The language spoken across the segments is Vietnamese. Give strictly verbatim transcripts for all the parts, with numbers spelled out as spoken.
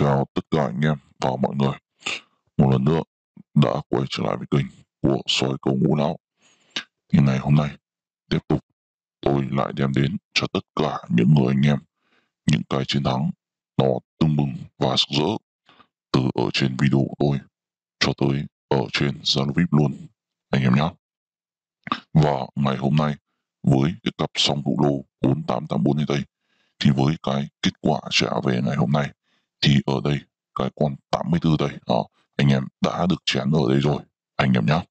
chào tất cả anh em và mọi người. Một lần nữa đã quay trở lại với kênh của Soi Cầu Ngũ Lào. Thì ngày hôm nay tiếp tục tôi lại đem đến cho tất cả những người anh em những cái chiến thắng nó tưng bừng và rực rỡ, từ ở trên video của tôi cho tới ở trên Zalo vi ai pi luôn anh em nhé. Và ngày hôm nay với cái cặp song thủ lô bốn tám tám bốn như đây, thì với cái kết quả trả về ngày hôm nay thì ở đây cái con tám mươi tư đây đó, anh em đã được chén ở đây rồi anh em nhé.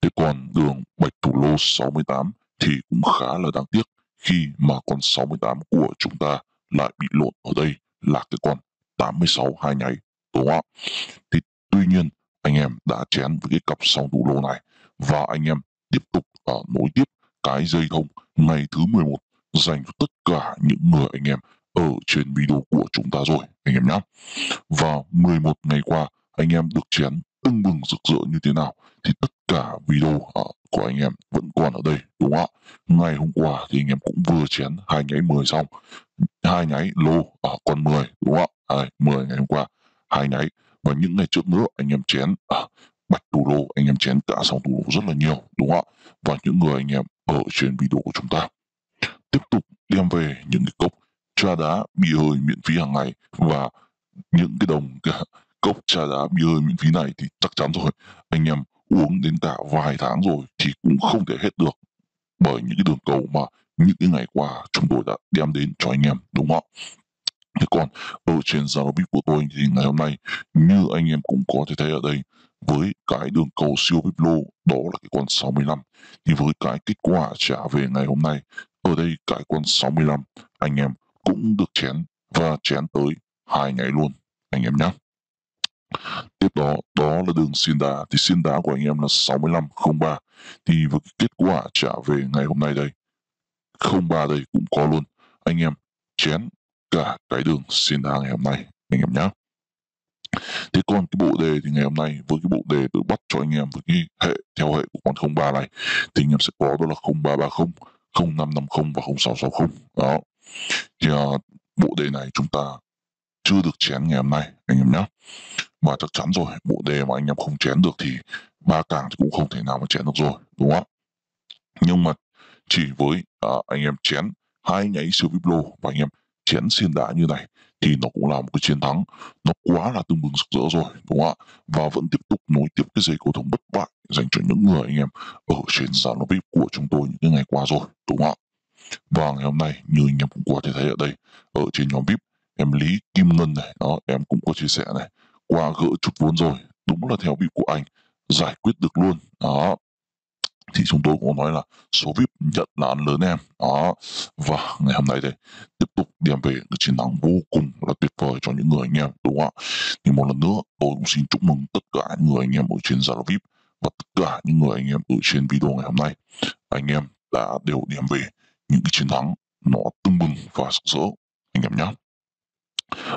Thế còn đường bạch thủ lô sáu mươi tám thì cũng khá là đáng tiếc khi mà con sáu mươi tám của chúng ta lại bị lộn ở đây là cái con tám mươi sáu hai nháy, đúng không ạ? Thì tuy nhiên anh em đã chén với cái cặp song thủ lô này và anh em tiếp tục uh, nối tiếp cái dây thông ngày thứ mười một dành cho tất cả những người anh em ở trên video của chúng ta rồi anh em nhé. Và mười một ngày qua anh em được chén tưng bừng rực rỡ như thế nào thì tất cả video uh, của anh em vẫn còn ở đây, đúng không ạ? Ngày hôm qua thì anh em cũng vừa chén hai nháy mười xong, hai nháy lô ở uh, con mười, đúng không ạ? À, mười ngày hôm qua hai nháy, và những ngày trước nữa anh em chén uh, bạch thủ lô, anh em chén cả song thủ lô rất là nhiều, đúng không ạ? Và những người anh em ở trên video của chúng ta tiếp tục đem về những cái cốc trà đá bia hơi miễn phí hàng ngày, và những cái đồng cái cốc trà đá bia hơi miễn phí này thì chắc chắn rồi anh em uống đến cả vài tháng rồi thì cũng không thể hết được, bởi những cái đường cầu mà những cái ngày qua chúng tôi đã đem đến cho anh em, đúng không ạ? Thế còn ở trên Zalo vi ai pi của tôi thì ngày hôm nay như anh em cũng có thể thấy ở đây, với cái đường cầu siêu vi ai pi lô đó là cái con sáu mươi lăm, thì với cái kết quả trả về ngày hôm nay ở đây cái con sáu mươi lăm anh em cũng được chén và chén tới hai nháy luôn anh em nhé. Tiếp đó đó là đường xiên đá, thì xiên đá của anh em là sáu mươi lăm không ba, thì với cái kết quả trả về ngày hôm nay đây không ba đây cũng có luôn, anh em chén cả cái đường xiên đá ngày hôm nay anh em nhé. Thế còn cái bộ đề thì ngày hôm nay với cái bộ đề tôi bắt cho anh em với cái hệ theo hệ của con không ba này thì anh em sẽ có đó là không ba ba không, không năm năm không và không sáu sáu không đó. Thì uh, bộ đề này chúng ta chưa được chén ngày hôm nay anh em nhé, mà chắc chắn rồi bộ đề mà anh em không chén được thì ba càng thì cũng không thể nào mà chén được rồi, đúng không ạ? Nhưng mà chỉ với uh, anh em chén hai nháy siêu vi ai pi lô và anh em chén xiên đá như này thì nó cũng là một cái chiến thắng nó quá là tưng bừng rực rỡ rồi, đúng không ạ? Và vẫn tiếp tục nối tiếp cái dây cầu thông bất bại dành cho những người anh em ở trên Zalo vi ai pi của chúng tôi những cái ngày qua rồi, đúng không ạ? Và ngày hôm nay như anh em cũng có thể thấy ở đây ở trên nhóm vi ai pi, em Lý Kim Ngân này đó, em cũng có chia sẻ này, qua gỡ chút vốn rồi, đúng là theo vi ai pi của anh giải quyết được luôn đó. Thì chúng tôi cũng nói là số vi ai pi nhận là ăn lớn em đó. Và ngày hôm nay đây tiếp tục đem về cái chiến thắng vô cùng là tuyệt vời cho những người anh em, đúng không ạ? Thì một lần nữa tôi cũng xin chúc mừng tất cả những người anh em ở trên Zalo vi ai pi và tất cả những người anh em ở trên video ngày hôm nay, anh em đã đều đem về những cái chiến thắng nó tưng bừng và rực rỡ anh em nhé.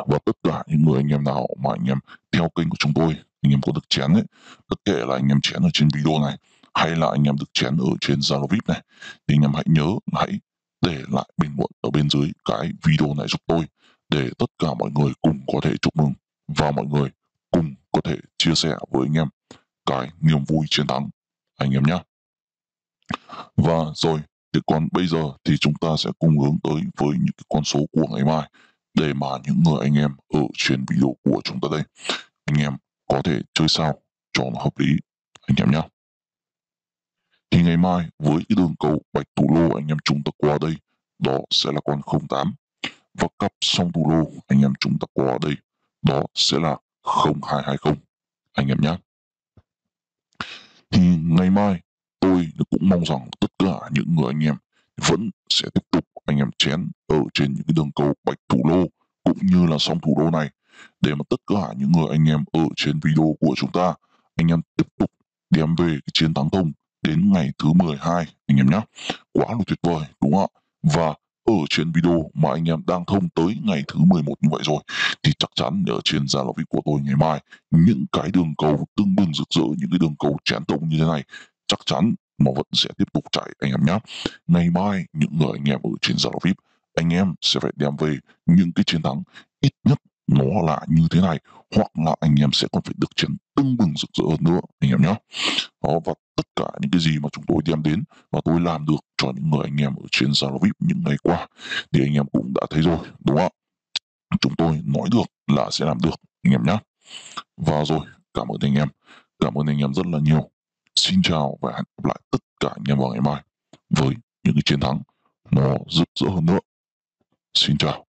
Và tất cả những người anh em nào mà anh em theo kênh của chúng tôi anh em có được chén ấy, bất kể là anh em chén ở trên video này hay là anh em được chén ở trên Zalo vi ai pi này, thì anh em hãy nhớ hãy để lại bình luận ở bên dưới cái video này giúp tôi, để tất cả mọi người cùng có thể chúc mừng và mọi người cùng có thể chia sẻ với anh em cái niềm vui chiến thắng anh em nhé. Và rồi thì còn bây giờ thì chúng ta sẽ cùng hướng tới với những con số của ngày mai, để mà những người anh em ở trên video của chúng ta đây anh em có thể chơi sao cho nó hợp lý anh em nhé. Thì ngày mai với cái đường cầu bạch thủ lô anh em chúng ta qua đây đó sẽ là con không tám, và cặp song thủ lô anh em chúng ta qua đây đó sẽ là không hai hai không anh em nhé. Thì ngày mai tôi cũng mong rằng tất cả những người anh em vẫn sẽ tiếp tục anh em chén ở trên những cái đường cầu bạch thủ lô cũng như là song thủ lô này, để mà tất cả những người anh em ở trên video của chúng ta anh em tiếp tục đem về cái chiến thắng thông đến ngày thứ mười hai anh em nhé. Quá là tuyệt vời, đúng không ạ? Và ở trên video mà anh em đang thông tới ngày thứ mười một như vậy rồi thì chắc chắn ở trên Zalo vi ai pi của tôi ngày mai những cái đường cầu tương bừng rực rỡ, những cái đường cầu chén thông như thế này chắc chắn nó vẫn sẽ tiếp tục chạy anh em nhé. Ngày mai những người anh em ở trên Zalo vi ai pi anh em sẽ phải đem về những cái chiến thắng ít nhất nó là như thế này, hoặc là anh em sẽ còn phải được triển tưng bừng rực rỡ hơn nữa anh em nhé. Đó, và tất cả những cái gì mà chúng tôi đem đến và tôi làm được cho những người anh em ở trên Zalo víp những ngày qua thì anh em cũng đã thấy rồi, đúng không ạ? Chúng tôi nói được là sẽ làm được anh em nhé. Và rồi, cảm ơn anh em, cảm ơn anh em rất là nhiều. Xin chào và hẹn gặp lại tất cả anh em vào ngày mai với những cái chiến thắng nó rực rỡ hơn nữa. Xin chào.